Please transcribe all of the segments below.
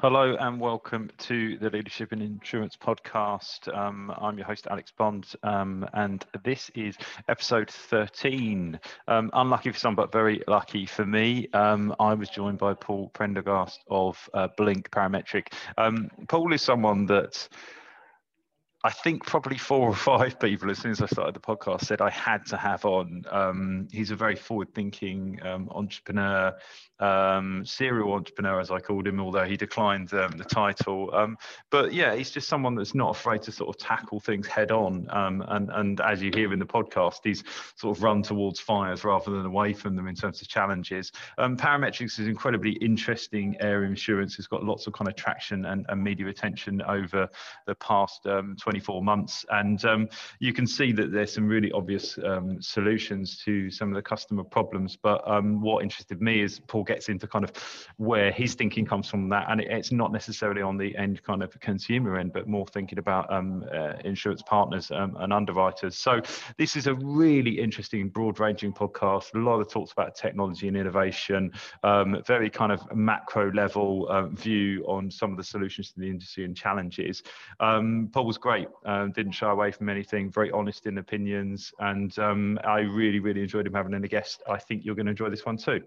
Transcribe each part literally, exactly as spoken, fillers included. Hello and welcome to the Leadership in Insurance podcast. Um, I'm your host, Alex Bond, um, and this is episode thirteen. Um, unlucky for some, but very lucky for me. Um, I was joined by Paul Prendergast of uh, Blink Parametric. Um, Paul is someone that I think probably four or five people, as soon as I started the podcast, said I had to have on. Um, he's a very forward-thinking um, entrepreneur, um, serial entrepreneur, as I called him, although he declined um, the title. Um, but yeah, he's just someone that's not afraid to sort of tackle things head-on. Um, and, and as you hear in the podcast, he's sort of run towards fires rather than away from them in terms of challenges. Um, Parametrics is an incredibly interesting area of insurance. It's got lots of kind of traction and, and media attention over the past um, twenty-four months, and um, you can see that there's some really obvious um, solutions to some of the customer problems, but um, what interested me is Paul gets into kind of where his thinking comes from that, and it, it's not necessarily on the end kind of consumer end, but more thinking about um, uh, insurance partners um, and underwriters. So this is a really interesting, broad-ranging podcast, a lot of talks about technology and innovation, um, very kind of macro level uh, view on some of the solutions to the industry and challenges. Um, Paul was great. Um, didn't shy away from anything, very honest in opinions, and um, I really, really enjoyed him having him as a guest. I think you're going to enjoy this one too.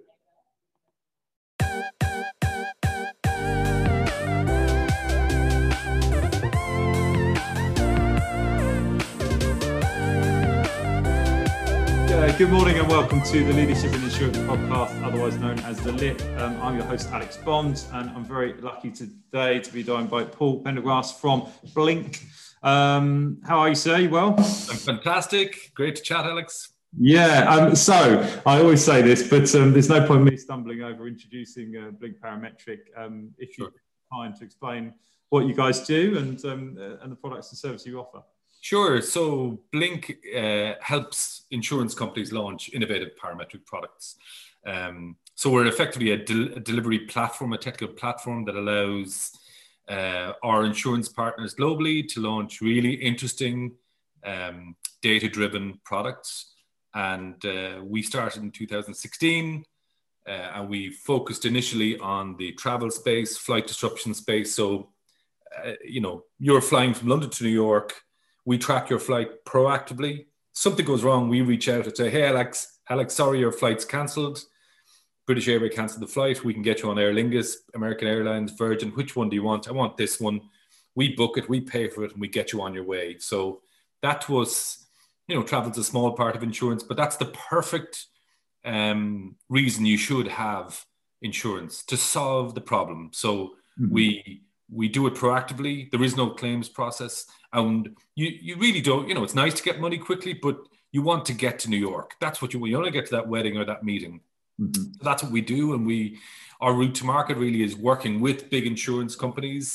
Uh, good morning and welcome to the Leadership in Insurance podcast, otherwise known as The Lit. Um, I'm your host, Alex Bond, and I'm very lucky today to be joined by Paul Prendergast from Blink. Um, how are you, sir? You well? I'm fantastic. Great to chat, Alex. Yeah, um, so I always say this, but um, there's no point in me stumbling over introducing uh, Blink Parametric. Um, if you have time to explain what you guys do and, um, uh, and the products and services you offer. Sure. So Blink uh, helps insurance companies launch innovative parametric products. Um, so we're effectively a, del- a delivery platform, a technical platform that allows Uh, our insurance partners globally to launch really interesting um, data-driven products. And uh, we started in two thousand sixteen uh, and we focused initially on the travel space, flight disruption space. So, uh, you know, you're flying from London to New York, we track your flight proactively. Something goes wrong, we reach out and say, hey, Alex, Alex, sorry, your flight's cancelled. British Airways cancelled the flight. We can get you on Aer Lingus, American Airlines, Virgin. Which one do you want? I want this one. We book it, we pay for it, and we get you on your way. So that was, you know, travel's a small part of insurance, but that's the perfect um, reason you should have insurance, to solve the problem. So mm-hmm. we we do it proactively. There is no claims process, and you you really don't. You know, it's nice to get money quickly, but you want to get to New York. That's what you want. You want to get to that wedding or that meeting. Mm-hmm. So that's what we do, and we our route to market really is working with big insurance companies.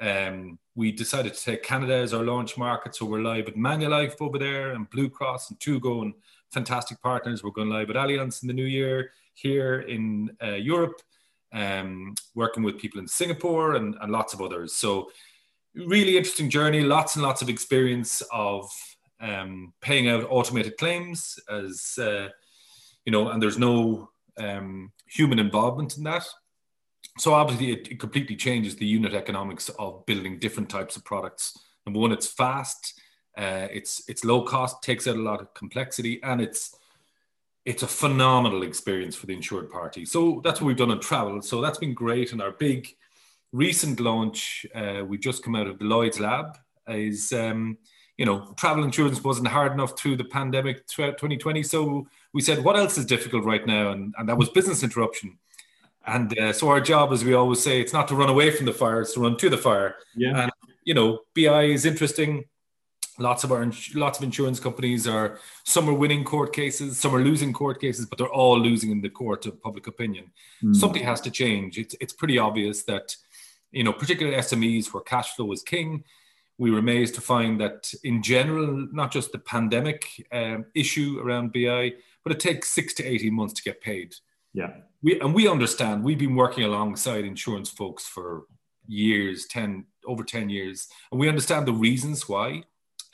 Um, we decided to take Canada as our launch market, so we're live at Manulife over there, and Blue Cross and Tugo, and fantastic partners. We're going live at Allianz in the new year here in uh, Europe, um, working with people in Singapore and, and lots of others. So really interesting journey, lots and lots of experience of um, paying out automated claims as uh, you know, and there's no um human involvement in that, so obviously it, it completely changes the unit economics of building different types of products. Number one, it's fast, uh it's it's low cost, takes out a lot of complexity, and it's it's a phenomenal experience for the insured party. So that's what we've done in travel, so that's been great. And our big recent launch, uh we just come out of the Lloyd's Lab, is um you know, travel insurance wasn't hard enough through the pandemic throughout twenty twenty. So we said, what else is difficult right now? And, and that was business interruption. And uh, so our job, as we always say, it's not to run away from the fire, it's to run to the fire. Yeah. And, you know, B I is interesting. Lots of our, lots of insurance companies are, some are winning court cases, some are losing court cases, but they're all losing in the court of public opinion. Mm. Something has to change. It's, it's pretty obvious that, you know, particularly S M Es where cash flow is king, we were amazed to find that in general, not just the pandemic um, issue around B I, but it takes six to eighteen months to get paid. Yeah. We, and we understand, we've been working alongside insurance folks for years, ten, over ten years, and we understand the reasons why.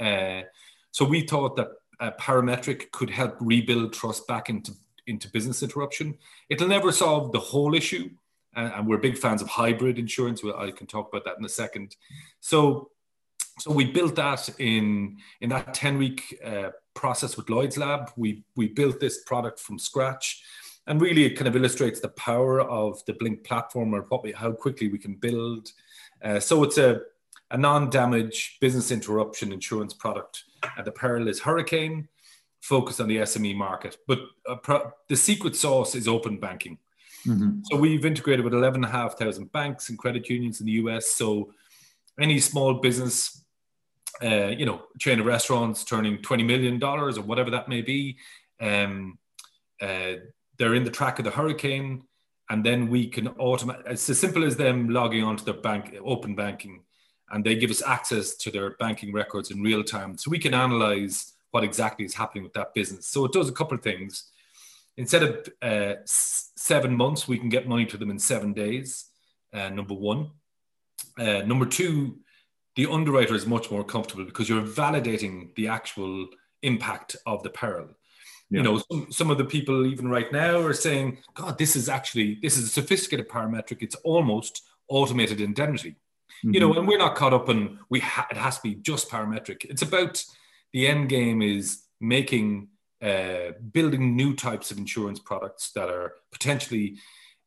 Uh, so we thought that a parametric could help rebuild trust back into, into business interruption. It'll never solve the whole issue. and, and we're big fans of hybrid insurance. I can talk about that in a second. So, so we built that in in that ten week uh, process with Lloyd's Lab. We we built this product from scratch, and really it kind of illustrates the power of the Blink platform, or what we, how quickly we can build. Uh, so it's a a non-damage business interruption insurance product, and the peril is hurricane, focused on the S M E market. But pro- the secret sauce is open banking. Mm-hmm. So we've integrated with eleven thousand five hundred banks and credit unions in the U S. So any small business, uh, you know, chain of restaurants turning twenty million dollars or whatever that may be, um, uh, they're in the track of the hurricane, and then we can automate. It's as simple as them logging onto their bank, open banking, and they give us access to their banking records in real time. So we can analyze what exactly is happening with that business. So it does a couple of things. Instead of uh, s- seven months, we can get money to them in seven days, uh, number one. Uh, number two, the underwriter is much more comfortable because you're validating the actual impact of the peril. Yeah. You know, some, some of the people even right now are saying, God, this is actually, this is a sophisticated parametric. It's almost automated indemnity. Mm-hmm. You know, and we're not caught up in, we ha- it has to be just parametric. It's about, the end game is making, uh, building new types of insurance products that are potentially,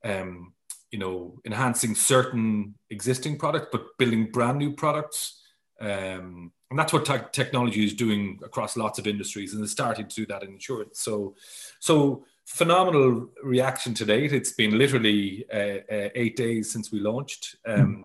um, you know, enhancing certain existing products, but building brand new products. Um, and that's what te- technology is doing across lots of industries, and it's starting to do that in insurance. So, so phenomenal reaction to date. It's been literally uh, uh, eight days since we launched, um,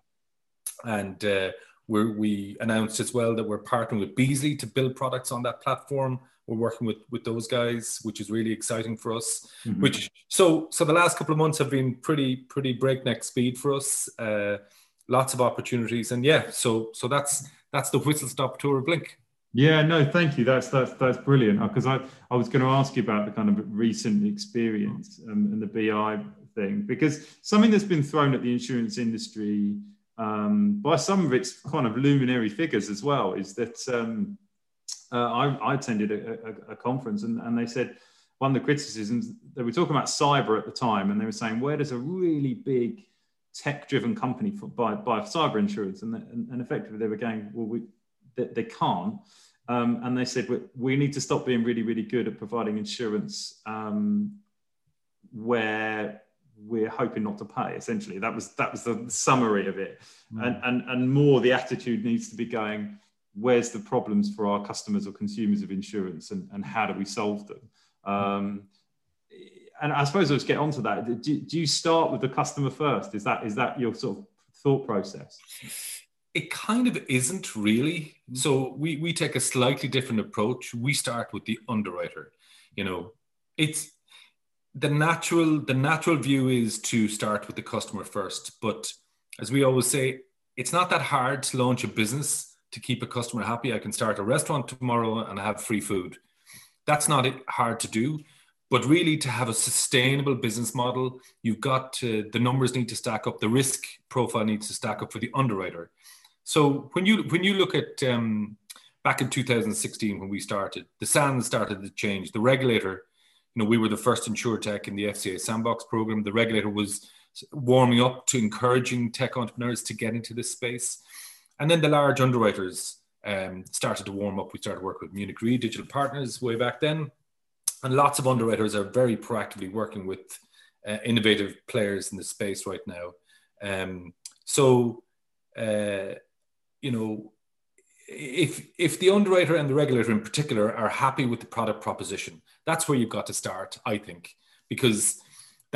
mm-hmm. and. Uh, We're, we announced as well that we're partnering with Beasley to build products on that platform. We're working with, with those guys, which is really exciting for us. Mm-hmm. Which so so the last couple of months have been pretty pretty breakneck speed for us. Uh, lots of opportunities, and yeah, so so that's that's the whistle stop tour of Blink. Yeah, no, thank you. That's that's that's brilliant. Because I I was going to ask you about the kind of recent experience um, and the B I thing, because something that's been thrown at the insurance industry. Um, by some of its kind of luminary figures as well, is that um, uh, I, I attended a, a, a conference and, and they said, one of the criticisms, they were talking about cyber at the time, and they were saying, where does a really big tech-driven company for, buy, buy cyber insurance? And, and, and effectively they were going, well, we, they, they can't. Um, and they said, we, we need to stop being really, really good at providing insurance um, where... we're hoping not to pay, essentially. That was that was the summary of it. Mm. And, and and more the attitude needs to be going, where's the problems for our customers or consumers of insurance, and, and how do we solve them? Um, and I suppose let's get onto that. Do, do you start with the customer first? Is that is that your sort of thought process? It kind of isn't really. So we, we take a slightly different approach. We start with the underwriter. You know, it's, The natural the natural view is to start with the customer first, but as we always say, it's not that hard to launch a business to keep a customer happy. I can start a restaurant tomorrow and have free food. That's not hard to do, but really to have a sustainable business model, you've got to, the numbers need to stack up, the risk profile needs to stack up for the underwriter. So when you when you look at um, back in two thousand sixteen when we started, the sands started to change. The regulator. You know, we were the first insure tech in the F C A Sandbox program. The regulator was warming up to encouraging tech entrepreneurs to get into this space. And then the large underwriters um, started to warm up. We started working with Munich Re, Digital Partners way back then. And lots of underwriters are very proactively working with uh, innovative players in the space right now. Um, so, uh, you know, If if the underwriter and the regulator in particular are happy with the product proposition, that's where you've got to start, I think, because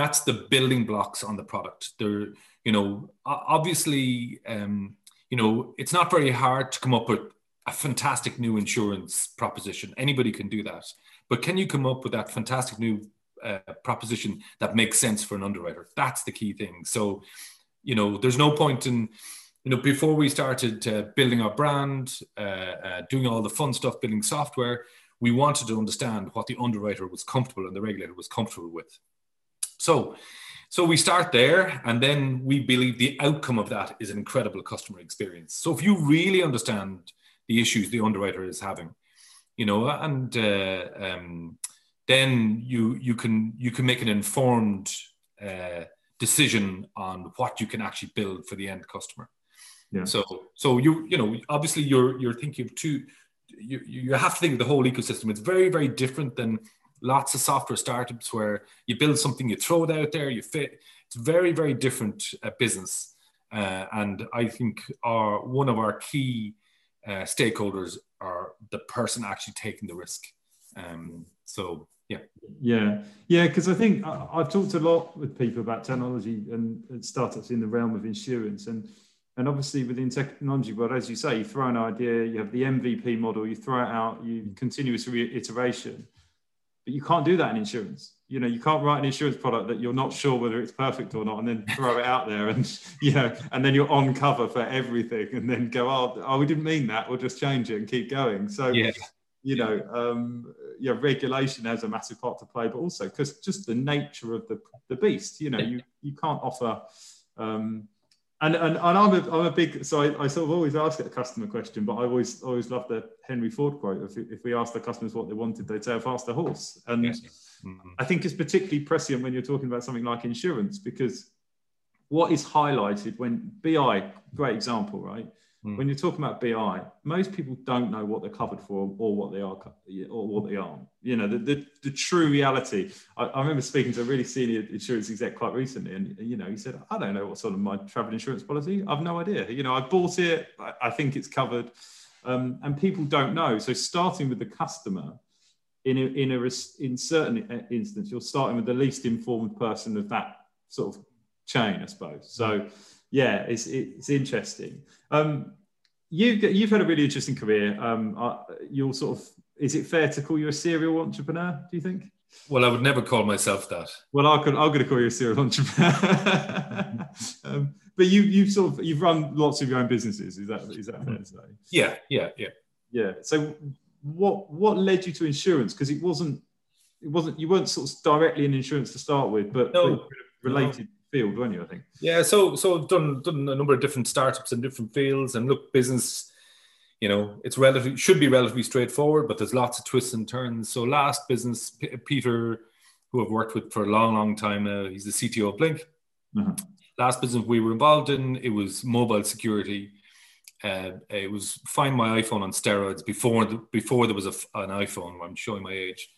that's the building blocks on the product. There, you know, obviously, um, you know, it's not very hard to come up with a fantastic new insurance proposition. Anybody can do that, but can you come up with that fantastic new uh, proposition that makes sense for an underwriter? That's the key thing. So, you know, there's no point in. You know, before we started uh, building our brand, uh, uh, doing all the fun stuff, building software, we wanted to understand what the underwriter was comfortable and the regulator was comfortable with. So, so we start there, and then we believe the outcome of that is an incredible customer experience. So if you really understand the issues the underwriter is having, you know, and uh, um, then you you can you can make an informed uh, decision on what you can actually build for the end customer. Yeah. So, so you you know, obviously you're you're thinking of two. You you have to think of the whole ecosystem. It's very very different than lots of software startups where you build something, you throw it out there, you fit. It's very very different uh, business, uh, and I think our one of our key uh, stakeholders are the person actually taking the risk. Um, so. Yeah, yeah, yeah. Because I think I, I've talked a lot with people about technology and, and startups in the realm of insurance, and and obviously within technology, but as you say, you throw an idea, you have the M V P model, you throw it out, you continuous reiteration, but you can't do that in insurance. You know, you can't write an insurance product that you're not sure whether it's perfect or not, and then throw it out there, and you know, and then you're on cover for everything, and then go, oh, oh we didn't mean that. We'll just change it and keep going. So. Yeah. You know, um, yeah, regulation has a massive part to play, but also because just the nature of the, the beast, you know, you, you can't offer. Um, and, and, and I'm, a, I'm a big, so I, I sort of always ask a customer question, but I always always love the Henry Ford quote. If, if we asked the customers what they wanted, they'd say a faster horse. And yes. mm-hmm. I think it's particularly prescient when you're talking about something like insurance, because what is highlighted when B I, great example, right? When you're talking about B I, most people don't know what they're covered for or what they are or what they aren't. You know, the the, the true reality. I, I remember speaking to a really senior insurance exec quite recently, and you know, he said, "I don't know what's on my travel insurance policy. I've no idea. You know, I bought it. I, I think it's covered." Um, and people don't know. So starting with the customer, in a, in a in certain instance, you're starting with the least informed person of that sort of chain, I suppose. So. Yeah, it's it's interesting. Um, you've you've had a really interesting career. Um, uh, you're sort of. Is it fair to call you a serial entrepreneur? Do you think? Well, I would never call myself that. Well, I'll I'm going to call you a serial entrepreneur. um, but you you've sort of you've run lots of your own businesses. Is that is that fair to say? Yeah, yeah, yeah, yeah. So what what led you to insurance? Because it wasn't it wasn't you weren't sort of directly in insurance to start with, but no, related. No. Field, weren't you? I think. Yeah, so so I've done done a number of different startups in different fields, and look, business, you know, it's relatively should be relatively straightforward, but there's lots of twists and turns. So last business, P- Peter, who I've worked with for a long, long time now, he's the C T O of Blink. Mm-hmm. Last business we were involved in, it was mobile security. Uh, it was find my iPhone on steroids before the, before there was a, an iPhone. I'm showing my age.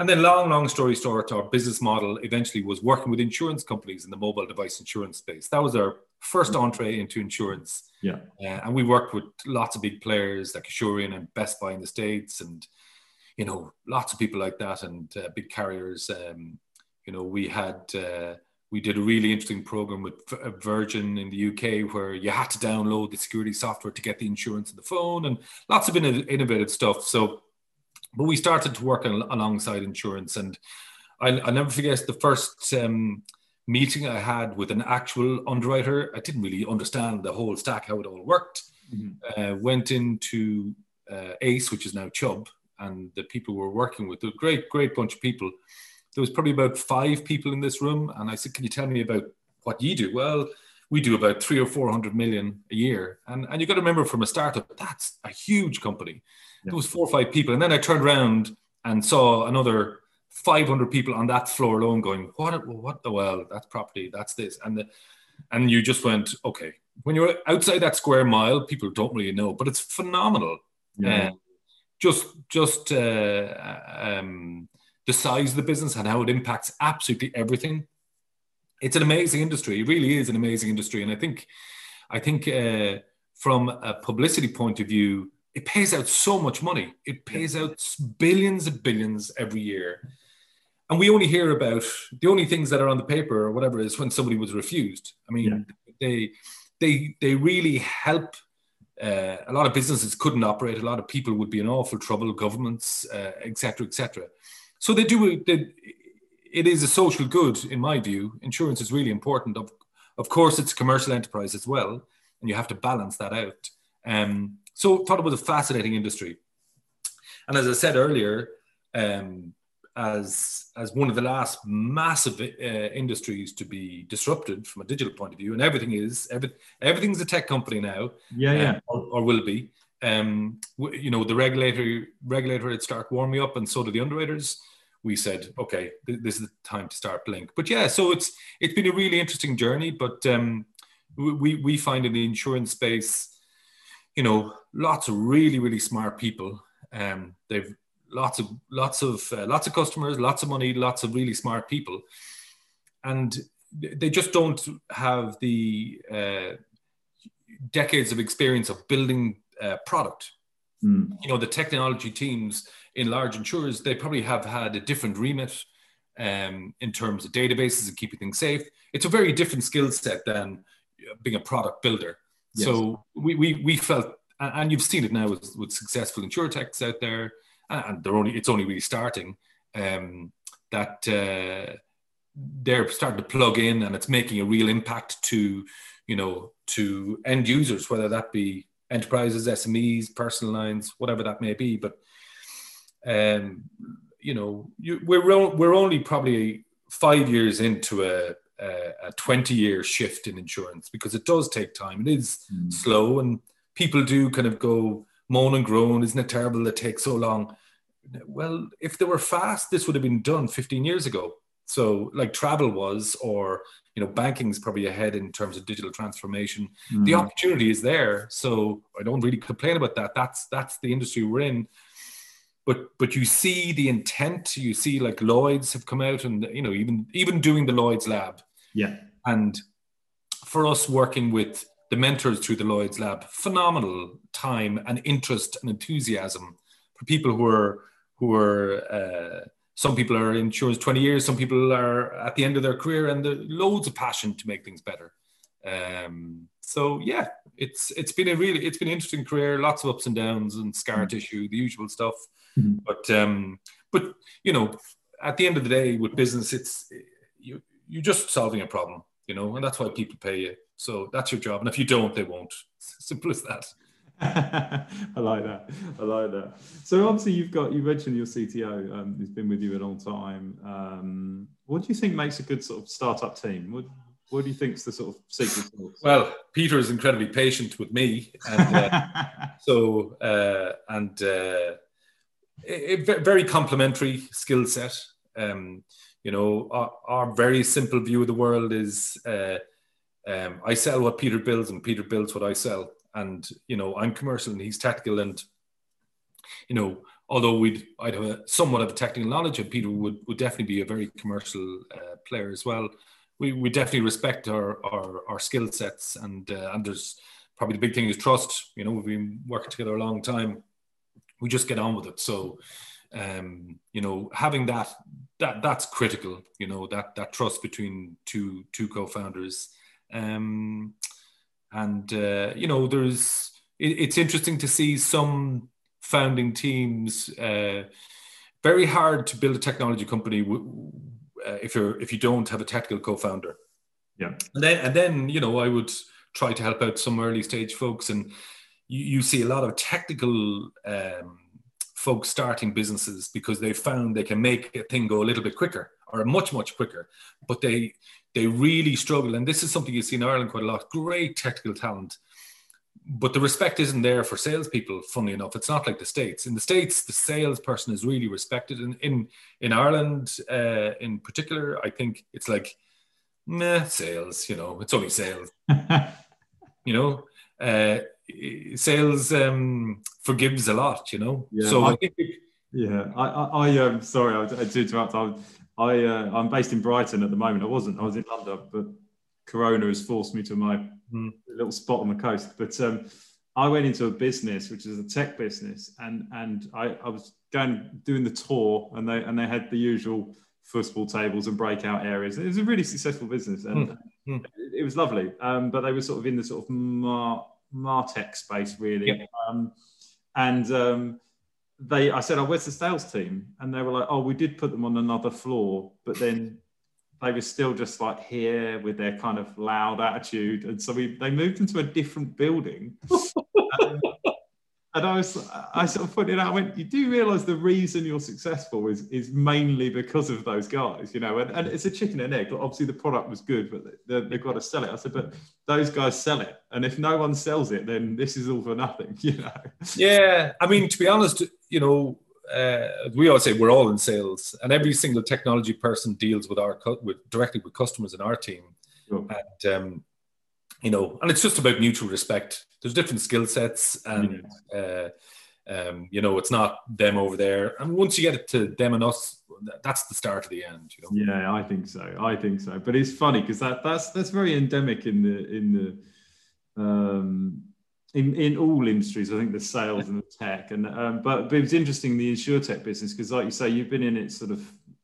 And then long, long story short, our business model eventually was working with insurance companies in the mobile device insurance space. That was our first entree into insurance. Yeah. Uh, and we worked with lots of big players like Asurian and Best Buy in the States and, you know, lots of people like that and uh, big carriers. Um, you know, we had, uh, we did a really interesting program with Virgin in the U K where you had to download the security software to get the insurance on the phone and lots of innovative stuff. So, but we started to work on, alongside insurance, and I'll, I'll never forget the first um, meeting I had with an actual underwriter. I didn't really understand the whole stack, how it all worked. Mm-hmm. Uh, went into uh, Ace, which is now Chubb, and the people we were working with, a great, great bunch of people. There was probably about five people in this room, and I said, "Can you tell me about what you do?" Well, we do about three or four hundred million a year, and and you got to remember from a startup, that's a huge company. There was four or five people. And then I turned around and saw another five hundred people on that floor alone going, what, what the well, that's property, that's this. And the, and you just went, okay. When you're outside that square mile, people don't really know, but it's phenomenal. Yeah. Uh, just just uh, um, the size of the business and how it impacts absolutely everything. It's an amazing industry. It really is an amazing industry. And I think, I think uh, from a publicity point of view, it pays out so much money. It pays out billions and billions every year. And we only hear about the only things that are on the paper or whatever is when somebody was refused. I mean, yeah. they they they really help. Uh, a lot of businesses couldn't operate. A lot of people would be in awful trouble, governments, uh, et cetera, et cetera. So they do, they, it is a social good, in my view. Insurance is really important. Of, of course, it's a commercial enterprise as well, and you have to balance that out. Um, So I thought it was a fascinating industry. And as I said earlier, um, as, as one of the last massive uh, industries to be disrupted from a digital point of view, and everything is, every, everything's a tech company now, yeah, yeah. Um, or, or will be, um, w- you know, the regulator, regulator had started warming up and so did the underwriters. we said, okay, th this is the time to start Blink. But yeah, so it's it's been a really interesting journey, but um, we, we find in the insurance space, you know, lots of really, really smart people. Um, they've lots of, lots of, uh, lots of customers, lots of money, lots of really smart people. And they just don't have the uh, decades of experience of building uh, product. Mm. You know, the technology teams in large insurers, they probably have had a different remit um, in terms of databases and keeping things safe. It's a very different skill set than being a product builder. Yes. So we, we, we felt, and you've seen it now with, with successful insurtechs out there, and they're only, it's only really starting, um, that uh, they're starting to plug in and it's making a real impact to, you know, to end users, whether that be enterprises, S M Es, personal lines, whatever that may be. But, um, you know, you, we're, we're only probably five years into a, a twenty year shift in insurance, because it does take time. It is mm. slow, and people do kind of go moan and groan, isn't it terrible that it takes so long? Well, if they were fast, this would have been done fifteen years ago. So like travel was, or, you know, banking's probably ahead in terms of digital transformation. Mm. The opportunity is there. So I don't really complain about that. That's, that's the industry we're in. But, but you see the intent, you see like Lloyd's have come out and, you know, even, even doing the Lloyd's Lab. Yeah. And for us, working with the mentors through the Lloyd's Lab, phenomenal time and interest and enthusiasm for people who are, who are uh, some people are in insurance twenty years, some people are at the end of their career, and the loads of passion to make things better. Um, so yeah, it's, it's been a really, it's been an interesting career, lots of ups and downs and scar tissue, the usual stuff. Mm-hmm. But, um, but you know, at the end of the day with business, it's, you, you're just solving a problem, you know, and that's why people pay you. So that's your job. And if you don't, they won't. Simple as that. I like that. I like that. So obviously you've got, you mentioned your C T O, um, who's been with you a long time. Um, what do you think makes a good sort of startup team? What, what do you think's the sort of secret sauce? Well, Peter is incredibly patient with me. And, uh, so, uh, and uh, it, it, very complementary skill set. Um, You know, our, our very simple view of the world is uh, um, I sell what Peter builds and Peter builds what I sell. And, you know, I'm commercial and he's tactical. And, you know, although we'd, I'd have a, somewhat of a technical knowledge, and Peter would, would definitely be a very commercial uh, player as well. We, we definitely respect our, our, our skill sets. And, uh, and there's probably the big thing is trust. You know, we've been working together a long time. We just get on with it. So, um, you know, having that, That that's critical, you know, that that trust between two two co-founders, um, and uh, you know, there's it, it's interesting to see some founding teams. Uh, very hard to build a technology company w uh, if you're if you don't have a technical co-founder. Yeah, and then and then you know, I would try to help out some early stage folks, and you, you see a lot of technical. Um, folks starting businesses because they found they can make a thing go a little bit quicker, or much, much quicker, but they they really struggle. And this is something you see in Ireland quite a lot, great technical talent, but the respect isn't there for salespeople, funnily enough. It's not like the States. In the States, the salesperson is really respected. And in, in Ireland, uh, in particular, I think it's like, nah, sales, you know, it's only sales, you know. Uh, sales um forgives a lot, you know. Yeah, so I, I think it, yeah i i am um, sorry i, I do interrupt. i i uh, i'm based in Brighton at the moment. I wasn't i was in London, but Corona has forced me to my mm. little spot on the coast. But um I went into a business which is a tech business, and and i i was going doing the tour, and they and they had the usual football tables and breakout areas. It was a really successful business, and mm. it, it was lovely, um but they were sort of in the sort of mar Martech space, really. Yeah. Um, and um, they, I said, oh, where's the sales team? And they were like, oh, we did put them on another floor, but then they were still just like here with their kind of loud attitude. And so we, they moved into a different building. um, and I was, I sort of pointed out, I went, you do realise the reason you're successful is is mainly because of those guys, you know, and, and it's a chicken and egg. Obviously the product was good, but they, they've got to sell it. I said, but those guys sell it. And if no one sells it, then this is all for nothing, you know? Yeah. I mean, to be honest, you know, uh, we always say we're all in sales, and every single technology person deals with our with directly with customers in our team. Sure. And um, you know, and it's just about mutual respect. There's different skill sets, and uh, um, you know, it's not them over there. And once you get it to them and us, that's the start of the end. You know? Yeah, I think so. I think so. But it's funny because that that's that's very endemic in the in the. Um, In, in all industries, I think the sales and the tech, and um, but, but it was interesting the insurtech business because, like you say, you've been in it sort of,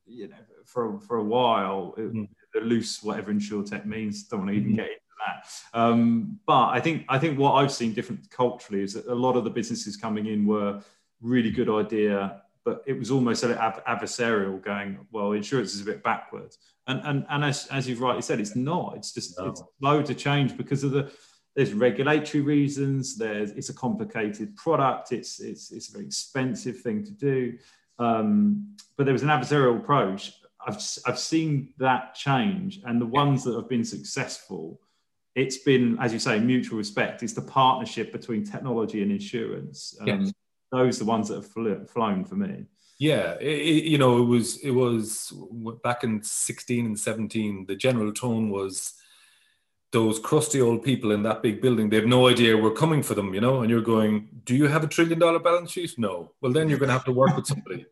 you know, for for a while. Mm-hmm. it, the loose whatever insurtech means, don't want to even mm-hmm. get into that. Um, but I think I think what I've seen different culturally is that a lot of the businesses coming in were really good idea, but it was almost adversarial, going, well, insurance is a bit backwards, and and and as as you've rightly said, it's not. It's just no. It's slow to change because of the. There's regulatory reasons. There's it's a complicated product. It's it's it's a very expensive thing to do. Um, but there was an adversarial approach. I've I've seen that change, and the ones that have been successful, it's been, as you say, mutual respect. It's the partnership between technology and insurance. Um, yes. Those are the ones that have fl- flown for me. Yeah, it, you know, it was it was back in sixteen and seventeen. The general tone was. Those crusty old people in that big building, they have no idea we're coming for them, you know, and you're going, do you have a trillion dollar balance sheet? No. Well, then you're going to have to work with somebody,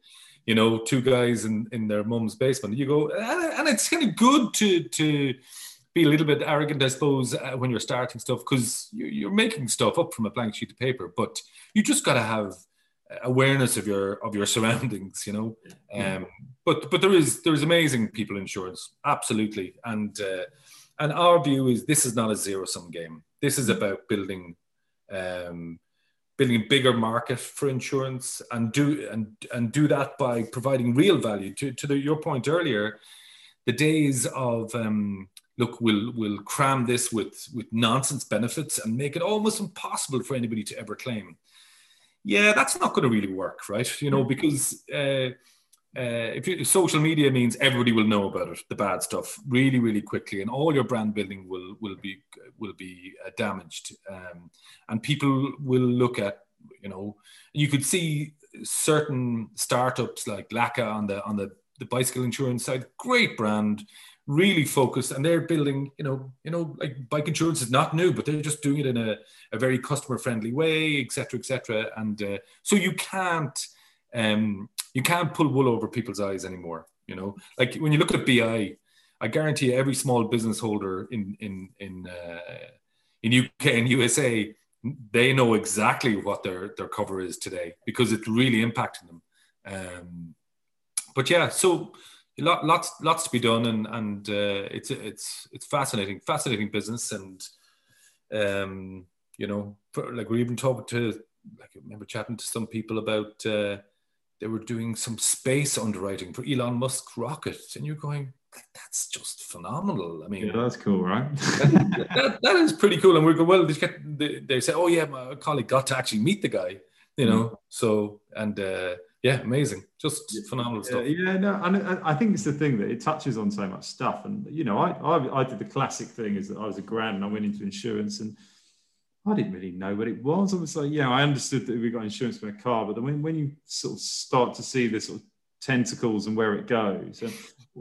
you know, two guys in, in their mum's basement. You go, and it's kind of good to to be a little bit arrogant, I suppose, uh, when you're starting stuff, because you're making stuff up from a blank sheet of paper, but you just got to have awareness of your of your surroundings, you know. Um, but but there is, there is amazing people in insurance, absolutely. And, uh, And our view is this is not a zero-sum game. This is about building, um, building a bigger market for insurance, and do and and do that by providing real value. To to the, your point earlier, the days of um, look, we'll we'll cram this with with nonsense benefits and make it almost impossible for anybody to ever claim. Yeah, that's not going to really work, right? You know, because. Uh, Uh, if you, social media means everybody will know about it, the bad stuff, really, really quickly, and all your brand building will will be will be uh, damaged, um, and people will look at, you know, you could see certain startups like LACA on the on the, the bicycle insurance side, great brand, really focused, and they're building, you know, you know, like bike insurance is not new, but they're just doing it in a, a very customer friendly way, et cetera, et cetera, and uh, so you can't. Um, You can't pull wool over people's eyes anymore. You know, like when you look at B I, I guarantee every small business holder in in in uh, in U K and U S A, they know exactly what their their cover is today because it's really impacting them. Um, but yeah, so lot, lots lots to be done, and and uh, it's it's it's fascinating, fascinating business, and um, you know, like we even talked to, like I remember chatting to some people about. Uh, They were doing some space underwriting for Elon Musk rockets, and you're going, that's just phenomenal. I mean, yeah, that's cool, right? that, that, that is pretty cool. And we go, well, they, they say, oh yeah, my colleague got to actually meet the guy, you know. Mm-hmm. So and uh, yeah, amazing, just yeah. phenomenal stuff. Yeah, no, and I think it's the thing that it touches on so much stuff. And you know, I I, I did the classic thing is that I was a grad and I went into insurance and. I didn't really know what it was. I was like, yeah, I understood that we got insurance for a car, but then when, when you sort of start to see the sort of tentacles and where it goes, and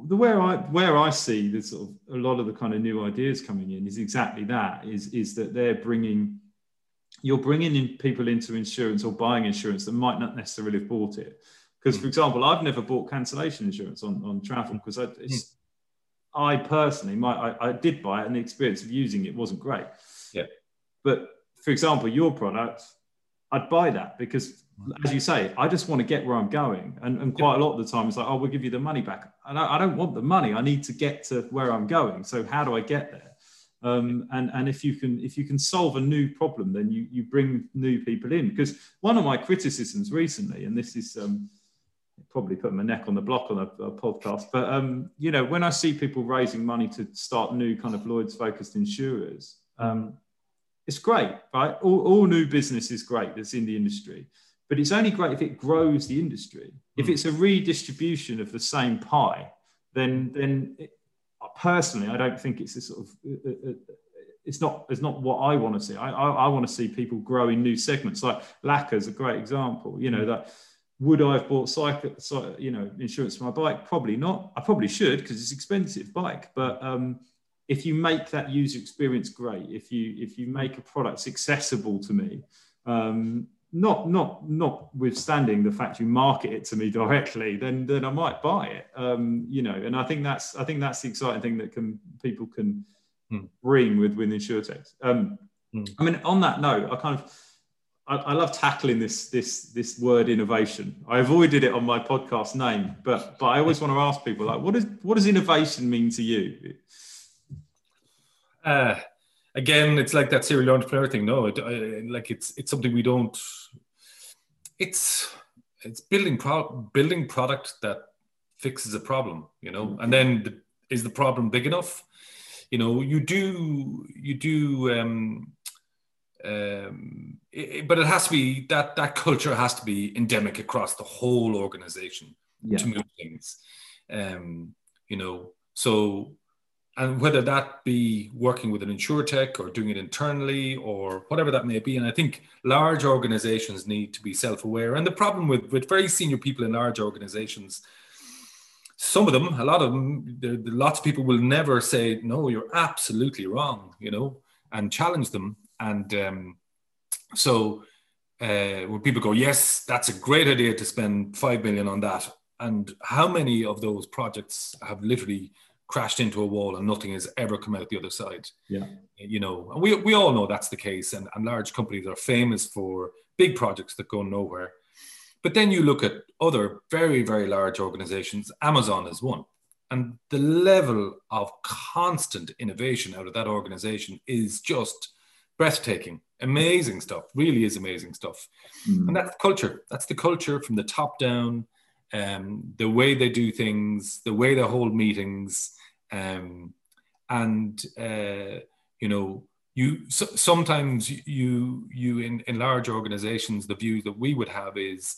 the where I where I see the sort of a lot of the kind of new ideas coming in is exactly that. Is is that they're bringing, you're bringing in people into insurance or buying insurance that might not necessarily have bought it. Because for example, I've never bought cancellation insurance on on travel because I it's, I personally my I, I did buy it and the experience of using it wasn't great. Yeah. But for example, your product, I'd buy that because, as you say, I just want to get where I'm going. And, and quite a lot of the time, it's like, oh, we'll give you the money back. And I, I don't want the money. I need to get to where I'm going. So how do I get there? Um, and and if you can if you can solve a new problem, then you you bring new people in. Because one of my criticisms recently, and this is um, probably putting my neck on the block on a, a podcast, but um, you know, when I see people raising money to start new kind of Lloyd's focused insurers. Um, It's great, right? All, all new business is great that's in the industry, but it's only great if it grows the industry. If it's a redistribution of the same pie, then then it, personally, I don't think it's a sort of it's not it's not what I want to see. I I, I want to see people grow in new segments. Like LACA is a great example. You know that Would I have bought cycle, you know, insurance for my bike? Probably not. I probably should, because it's expensive bike. But um, if you make that user experience great, if you if you make a product accessible to me, um, not not notwithstanding the fact you market it to me directly, then then I might buy it. Um, you know, and I think that's I think that's the exciting thing that can people can mm. bring with with insurtechs. Um, mm. I mean, on that note, I kind of. I love tackling this this this word innovation. I avoided it on my podcast name, but but I always want to ask people, like, what is what does innovation mean to you? Uh, again, it's like that serial entrepreneur thing. No, it, I, like it's it's something we don't. It's it's building pro building product that fixes a problem, you know. Mm-hmm. And then the, is the problem big enough? You know, you do you do. Um, Um, it, but it has to be that that culture has to be endemic across the whole organization yeah. to move things, um, you know. So, and whether that be working with an insurtech or doing it internally or whatever that may be, and I think large organizations need to be self-aware. And the problem with with very senior people in large organizations, some of them, a lot of them, there, lots of people will never say no. You're absolutely wrong, you know, and challenge them. And um, so uh, when people go, yes, that's a great idea to spend five million on that. And how many of those projects have literally crashed into a wall and nothing has ever come out the other side? Yeah. You know, and we, we all know that's the case. And, and large companies are famous for big projects that go nowhere. But then you look at other very, very large organizations. Amazon is one. And the level of constant innovation out of that organization is just breathtaking, amazing stuff, really is amazing stuff. Mm. And that's culture. That's the culture from the top down, um, the way they do things, the way they hold meetings. Um, and, uh, you know, you so, sometimes you, you in, in large organizations, the view that we would have is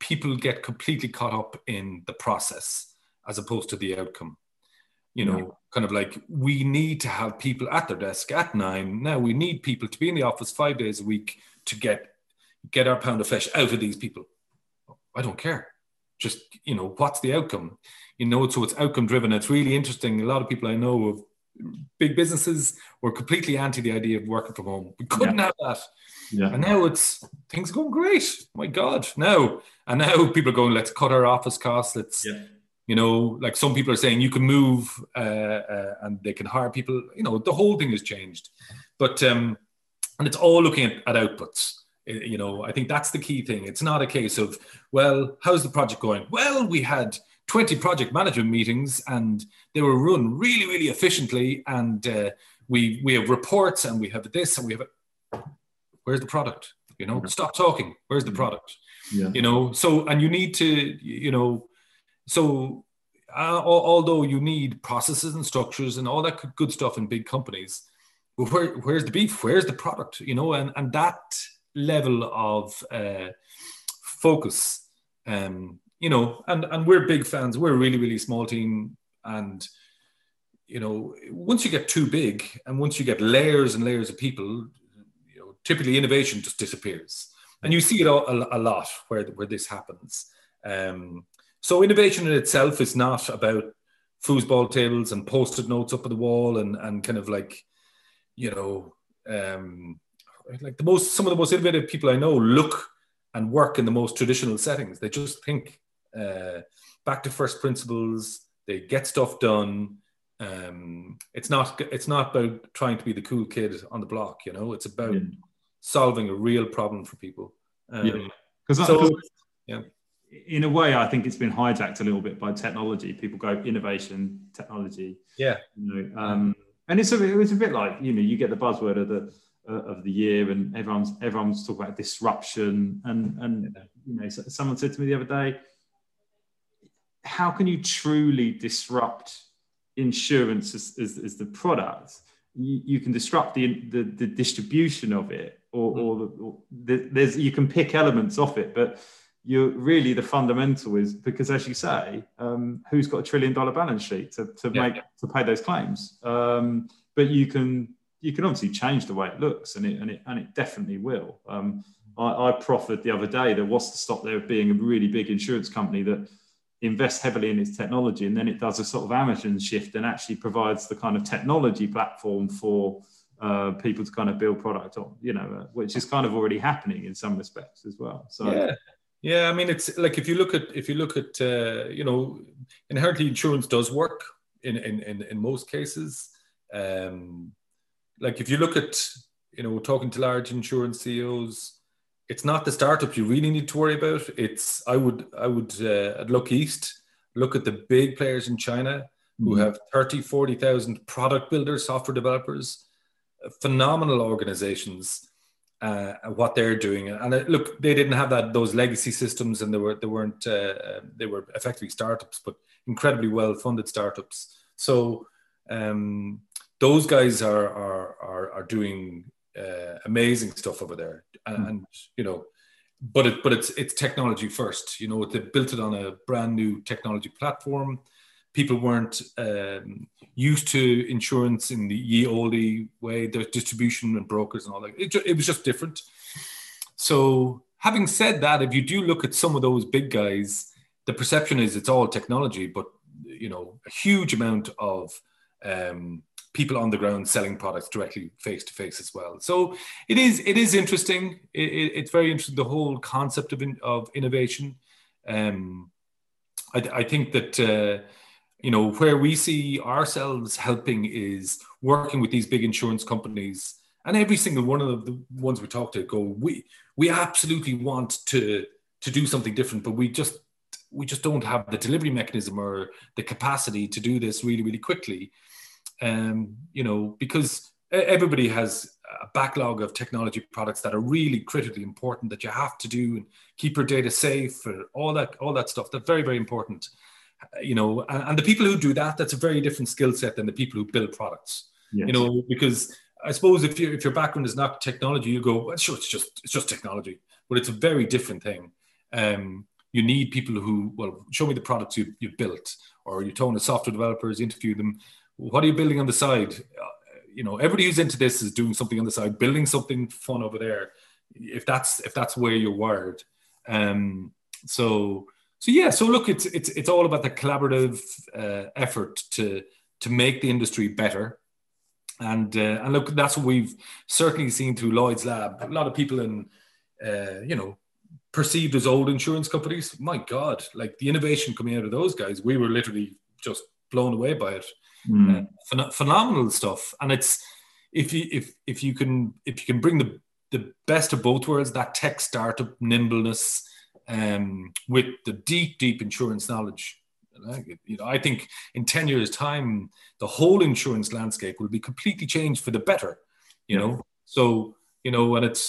people get completely caught up in the process as opposed to the outcome. You know, yeah. kind of like we need to have people at their desk at nine. Now we need people to be in the office five days a week to get get our pound of flesh out of these people. I don't care. Just, you know, what's the outcome? You know, so it's outcome driven. It's really interesting. A lot of people I know of big businesses were completely anti the idea of working from home. We couldn't yeah. have that. Yeah. And now it's things are going great. My God, now. And now people are going, let's cut our office costs. Let's... Yeah. You know, like some people are saying you can move uh, uh, and they can hire people. You know, the whole thing has changed. But, um, and it's all looking at, at outputs. It, you know, I think that's the key thing. It's not a case of, well, how's the project going? Well, we had twenty project management meetings and they were run really, really efficiently. And uh, we, we have reports and we have this and we have, a... where's the product? You know, stop talking. Where's the product? Yeah. You know, so, and you need to, you know, So uh, although you need processes and structures and all that good stuff in big companies, where, where's the beef? Where's the product? You know, and, and that level of uh, focus, um, you know, and, and we're big fans. We're a really, really small team. And, you know, once you get too big and once you get layers and layers of people, you know, typically innovation just disappears. And you see it all, a, a lot where, where this happens. Um, So innovation in itself is not about foosball tables and post-it notes up on the wall and, and kind of like, you know, um, like the most, some of the most innovative people I know look and work in the most traditional settings. They just think uh, back to first principles, they get stuff done. Um, it's not, it's not about trying to be the cool kid on the block, you know, it's about yeah. solving a real problem for people. Um, yeah. 'Cause that, so, yeah. In a way, I think it's been hijacked a little bit by technology. People go innovation, technology. Yeah. You know, um, and it's a, it's a bit like, you know, you get the buzzword of the uh, of the year, and everyone's everyone's talking about disruption. And and you know, someone said to me the other day, how can you truly disrupt insurance as, as, as the product? You, you can disrupt the, the the distribution of it, or or, the, or the, there's you can pick elements off it, but you're really the fundamental is because, as you say, um, who's got a trillion dollar balance sheet to, to yeah, make yeah. to pay those claims? Um, but you can you can obviously change the way it looks, and it and it and it definitely will. Um, I, I proffered the other day that what's to stop there being a really big insurance company that invests heavily in its technology, and then it does a sort of Amazon shift and actually provides the kind of technology platform for uh, people to kind of build product on, you know, uh, which is kind of already happening in some respects as well. So yeah. Yeah, I mean, it's like if you look at if you look at uh, you know, inherently insurance does work in in in, in most cases. Um, like if you look at, you know, talking to large insurance C E Os, it's not the startup you really need to worry about. It's I would I would uh, look east, look at the big players in China who have thirty, forty thousand product builders, software developers, phenomenal organizations. Uh, what they're doing, and uh, look, they didn't have that those legacy systems, and they were they weren't uh, they were effectively startups, but incredibly well funded startups. So um, those guys are are are, are doing uh, amazing stuff over there, and, and you know, but it but it's it's technology first. You know, they built it on a brand new technology platform. People weren't um, used to insurance in the ye olde way, the distribution and brokers and all that. It, it was just different. So having said that, if you do look at some of those big guys, the perception is it's all technology, but, you know, a huge amount of um, people on the ground selling products directly face to face as well. So it is it is interesting. It, it, it's very interesting, the whole concept of, in, of innovation. Um, I, I think that... Uh, You know, where we see ourselves helping is working with these big insurance companies, and every single one of the ones we talk to go, we we absolutely want to to do something different, but we just we just don't have the delivery mechanism or the capacity to do this really, really quickly. Um, you know, because everybody has a backlog of technology products that are really critically important that you have to do and keep your data safe and all that all that stuff. That's very, very important. You know, and the people who do that, that's a very different skill set than the people who build products. Yes. You know, because I suppose if your if your background is not technology, you go, well, sure, it's just it's just technology, but it's a very different thing. Um, you need people who, well, show me the products you you built, or you're talking to software developers, interview them. What are you building on the side? You know, everybody who's into this is doing something on the side, building something fun over there. If that's if that's where you're wired, um, so. So yeah, so look, it's it's it's all about the collaborative uh, effort to to make the industry better, and uh, and look, that's what we've certainly seen through Lloyd's Lab. A lot of people in uh, you know, perceived as old insurance companies, my God, like the innovation coming out of those guys, we were literally just blown away by it. Mm. Uh, phenomenal stuff, and it's if you if if you can if you can bring the the best of both worlds, that tech startup nimbleness. Um, with the deep, deep insurance knowledge, you know, I think in ten years' time, the whole insurance landscape will be completely changed for the better. You know, so you know, and it's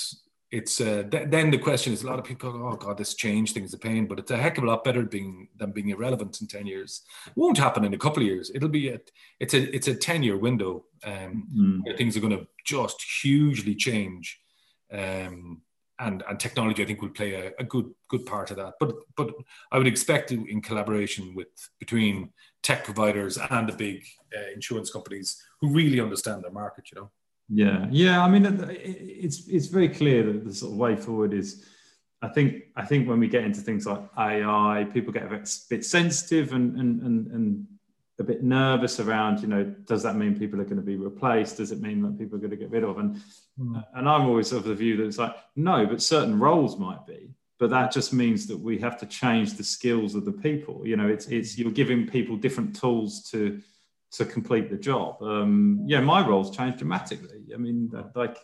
it's uh, th- then the question is, a lot of people go, "Oh God, this change thing is a pain," but it's a heck of a lot better being than being irrelevant in ten years. It won't happen in a couple of years. It'll be a, it's a it's a ten year window um, mm. where things are going to just hugely change. Um, And, and technology, I think, will play a, a good good part of that. But but I would expect to, in collaboration with between tech providers and the big uh, insurance companies who really understand their market, you know. Yeah, yeah. I mean, it's it's very clear that the sort of way forward is. I think I think when we get into things like A I, people get a bit sensitive and and and and a bit nervous around, you know, does that mean people are going to be replaced? Does it mean that people are going to get rid of? And mm. and I'm always of the view that it's like, no, but certain roles might be, but that just means that we have to change the skills of the people. You know, it's it's you're giving people different tools to to complete the job. Um, yeah, my role's changed dramatically. I mean, like,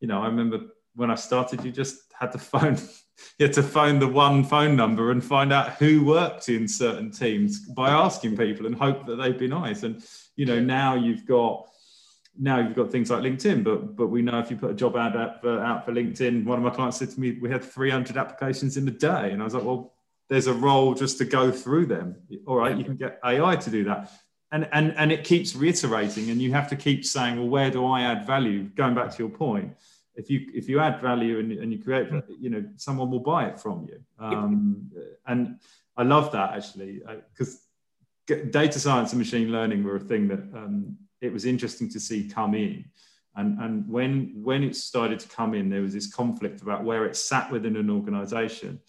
you know, I remember when I started, you just had to phone. You had to phone the one phone number and find out who worked in certain teams by asking people and hope that they'd be nice. And, you know, now you've got, now you've got things like LinkedIn, but, but we know if you put a job ad out for, out for LinkedIn, one of my clients said to me, we had three hundred applications in a day. And I was like, well, there's a role just to go through them. All right. You can get A I to do that. And, and, and it keeps reiterating, and you have to keep saying, well, where do I add value? Going back to your point. If you if you add value and, and you create, you know, someone will buy it from you. Um, and I love that, actually, because data science and machine learning were a thing that um, it was interesting to see come in. And, and when, when it started to come in, there was this conflict about where it sat within an organization.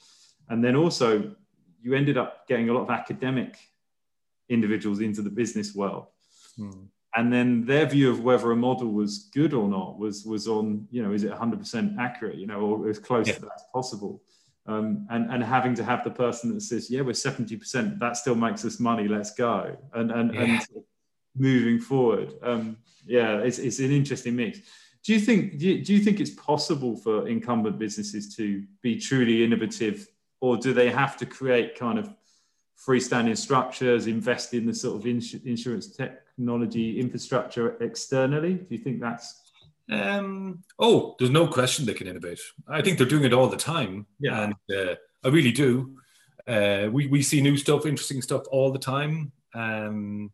And then also you ended up getting a lot of academic individuals into the business world. Mm. And then their view of whether a model was good or not was, was on, you know, is it one hundred percent accurate, you know, or as close yeah. to that as possible. Um, and, and having to have the person that says, yeah, we're seventy percent, that still makes us money, let's go. And, and, yeah. and moving forward. Um, yeah, it's, it's an interesting mix. Do you think, do you, do you think it's possible for incumbent businesses to be truly innovative, or do they have to create kind of freestanding structures, invest in the sort of ins- insurance technology infrastructure externally? Do you think that's... Um, oh, there's no question they can innovate. I think they're doing it all the time. Yeah. And uh, I really do. Uh, we, we see new stuff, interesting stuff all the time. Um,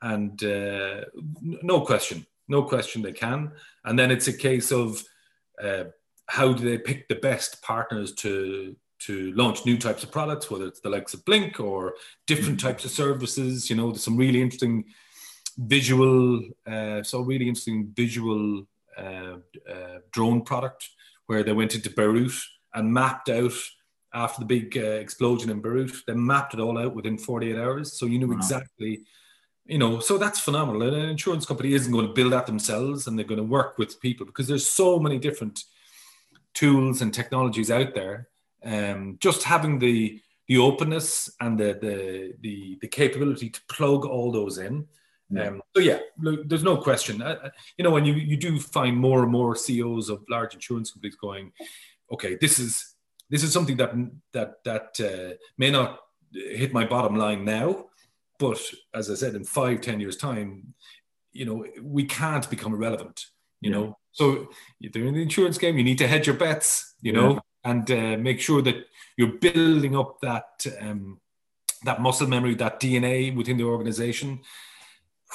and uh, no question, no question they can. And then it's a case of uh, how do they pick the best partners to to launch new types of products, whether it's the likes of Blink or different mm-hmm. types of services. You know, there's some really interesting visual, uh, so really interesting visual uh, uh, drone product where they went into Beirut and mapped out after the big uh, explosion in Beirut. They mapped it all out within forty-eight hours. So you knew wow. exactly, you know, so that's phenomenal. And an insurance company isn't going to build that themselves, and they're going to work with people because there's so many different tools and technologies out there. Um, just having the the openness and the the the, the capability to plug all those in. Yeah. Um, so yeah, look, there's no question. Uh, you know, and you you do find more and more C E Os of large insurance companies going, okay, this is this is something that that that uh, may not hit my bottom line now, but as I said, in five ten years time, you know, we can't become irrelevant. You yeah. know, so if they're in the insurance game, you need to hedge your bets. You yeah. know. And uh, make sure that you're building up that um, that muscle memory, that D N A within the organization.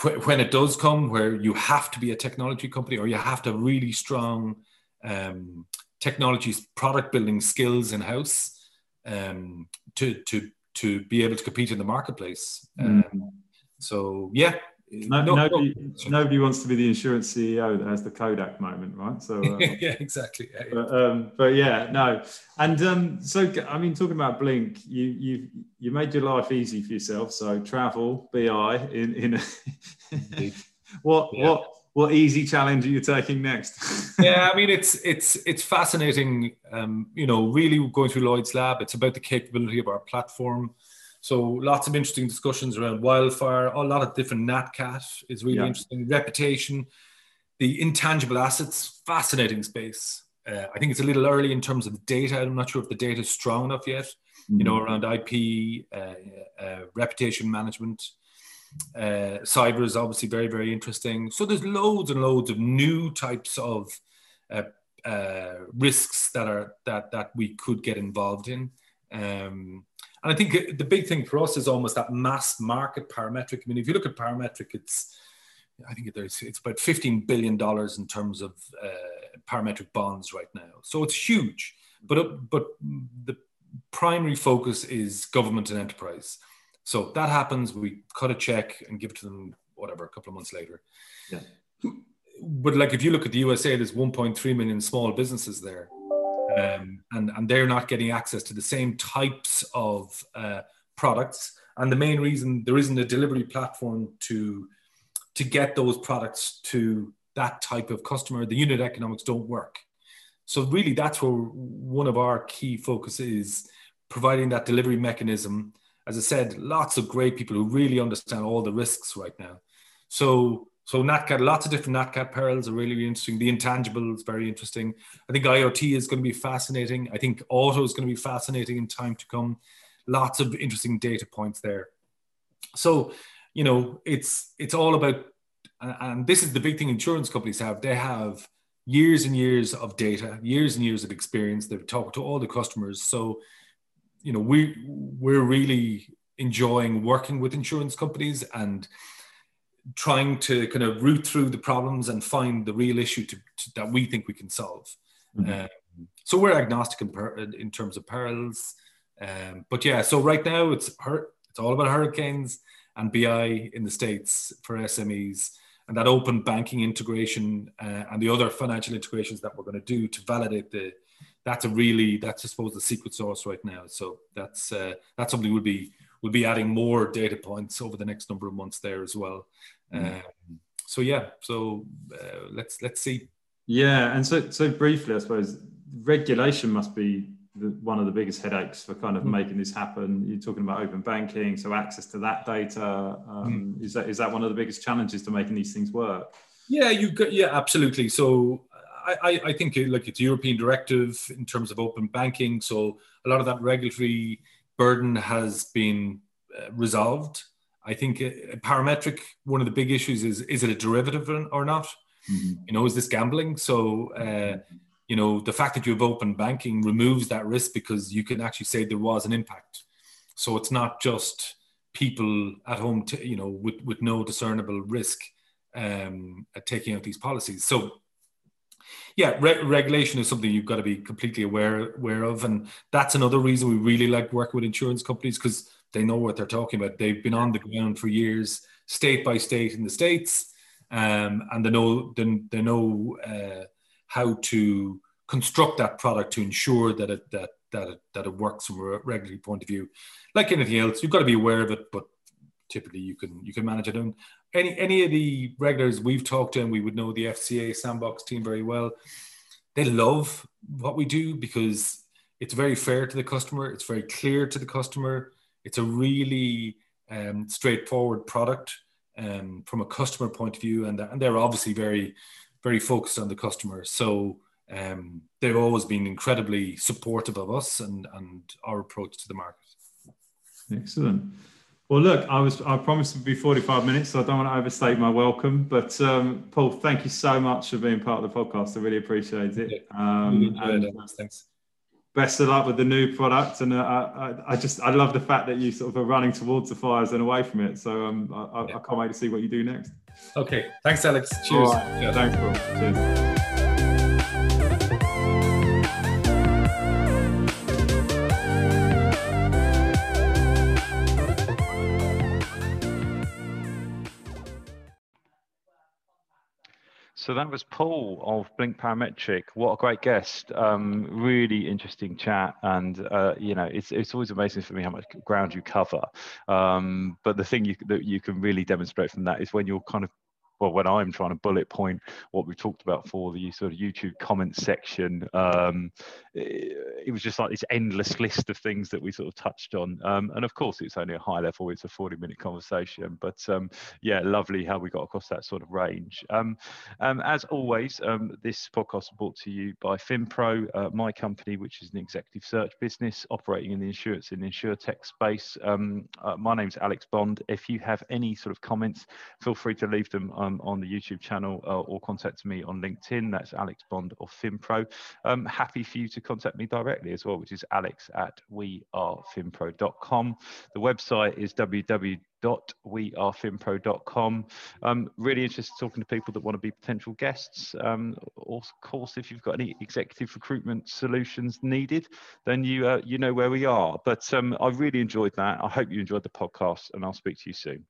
Wh- when it does come, where you have to be a technology company, or you have to have really strong um, technology product building skills in house um, to to to be able to compete in the marketplace. Mm. Um, so yeah. No, no, nobody, no. nobody wants to be the insurance C E O that has the Kodak moment, right? So uh, yeah, exactly. Yeah, yeah. But, um, but yeah, no. And um, so, I mean, talking about Blink, you you you made your life easy for yourself. So travel, B I, in in a what yeah. what what easy challenge are you taking next? yeah, I mean, it's it's it's fascinating. Um, you know, really going through Lloyd's Lab. It's about the capability of our platform. So lots of interesting discussions around wildfire, a lot of different nat cat is really yeah. interesting. Reputation, the intangible assets, fascinating space. Uh, I think it's a little early in terms of data. I'm not sure if the data is strong enough yet, mm-hmm. you know, around I P, uh, uh, reputation management. Uh, cyber is obviously very, very interesting. So there's loads and loads of new types of uh, uh, risks that are that that we could get involved in. Um, And I think the big thing for us is almost that mass market parametric. I mean, if you look at parametric, it's, I think it's, it's about fifteen billion dollars in terms of uh, parametric bonds right now. So it's huge, but, it, but the primary focus is government and enterprise. So that happens, we cut a check and give it to them, whatever, a couple of months later. Yeah. But like, if you look at the U S A, there's one point three million small businesses there. Um, and, and they're not getting access to the same types of uh, products. And the main reason there isn't a delivery platform to, to get those products to that type of customer, the unit economics don't work. So really that's where one of our key focus is, providing that delivery mechanism. As I said, lots of great people who really understand all the risks right now. So So NatCat, lots of different NatCat perils are really, really interesting. The intangible is very interesting. I think I O T is going to be fascinating. I think auto is going to be fascinating in time to come. Lots of interesting data points there. So, you know, it's it's all about, and this is the big thing insurance companies have. They have years and years of data, years and years of experience. They've talked to all the customers. So, you know, we we're really enjoying working with insurance companies and trying to kind of root through the problems and find the real issue to, to, that we think we can solve. Mm-hmm. Um, so we're agnostic in, per, in terms of perils. Um, but yeah, so right now it's it's all about hurricanes and B I in the States for S M Es. and that open banking integration uh, and the other financial integrations that we're going to do to validate the, that's a really, that's I suppose the secret sauce right now. So that's uh, that's something we'll be we'll be adding more data points over the next number of months there as well. Mm. Um, so yeah, so uh, let's let's see. Yeah, and so so briefly, I suppose regulation must be the, one of the biggest headaches for kind of mm. making this happen. You're talking about open banking, so access to that data um, mm. is that is that one of the biggest challenges to making these things work? Yeah, you yeah absolutely. So. I, I think like it's a European directive in terms of open banking. So a lot of that regulatory burden has been uh, resolved. I think uh, parametric, one of the big issues is, is it a derivative or not? Mm-hmm. You know, is this gambling? So, uh, you know, the fact that you have open banking removes that risk because you can actually say there was an impact. So it's not just people at home, t- you know, with, with no discernible risk um, at taking out these policies. So, yeah, re- regulation is something you've got to be completely aware, aware of. And that's another reason we really like working with insurance companies, because they know what they're talking about. They've been on the ground for years, state by state in the States, um, and they know, they, they know uh, how to construct that product to ensure that it, that, that, it, that it works from a regulatory point of view. Like anything else, you've got to be aware of it, but typically you can you can manage it. And any any of the regulators we've talked to, and we would know the F C A sandbox team very well, they love what we do because it's very fair to the customer, it's very clear to the customer, it's a really um, straightforward product um, from a customer point of view, and, and they're obviously very, very focused on the customer. So um, they've always been incredibly supportive of us and, and our approach to the market. Excellent. Well, look, I was I promised it would be forty-five minutes, so I don't want to overstate my welcome. But um, Paul, thank you so much for being part of the podcast. I really appreciate it. Um, and thanks. Best of luck with the new product. And uh, I, I just I love the fact that you sort of are running towards the fires and away from it. So um, I, yeah. I can't wait to see what you do next. Okay. Thanks, Alex. Cheers. Right. Yeah. Thanks, Paul. Cheers. So that was Paul of Blink Parametric. What a great guest. Um, really interesting chat. And, uh, you know, it's it's always amazing for me how much ground you cover. Um, but the thing you, that you can really demonstrate from that is when you're kind of, well, when I'm trying to bullet point what we talked about for the sort of YouTube comment section, um, it, it was just like this endless list of things that we sort of touched on. Um, and of course, it's only a high level, it's a forty minute conversation, but um, yeah, lovely how we got across that sort of range. Um, um, as always, um, this podcast is brought to you by FinPro, uh, my company, which is an executive search business operating in the insurance and insurtech space. Um, uh, my name's Alex Bond. If you have any sort of comments, feel free to leave them on Um, on the YouTube channel uh, or contact me on LinkedIn. That's Alex Bond or FinPro. Um, happy for you to contact me directly as well, which is alex at wearefinpro dot com. The website is w w w dot wearefinpro dot com. Um, really interested in talking to people that want to be potential guests. Um, of course, if you've got any executive recruitment solutions needed, then you uh, you know where we are. But um, I really enjoyed that. I hope you enjoyed the podcast, and I'll speak to you soon.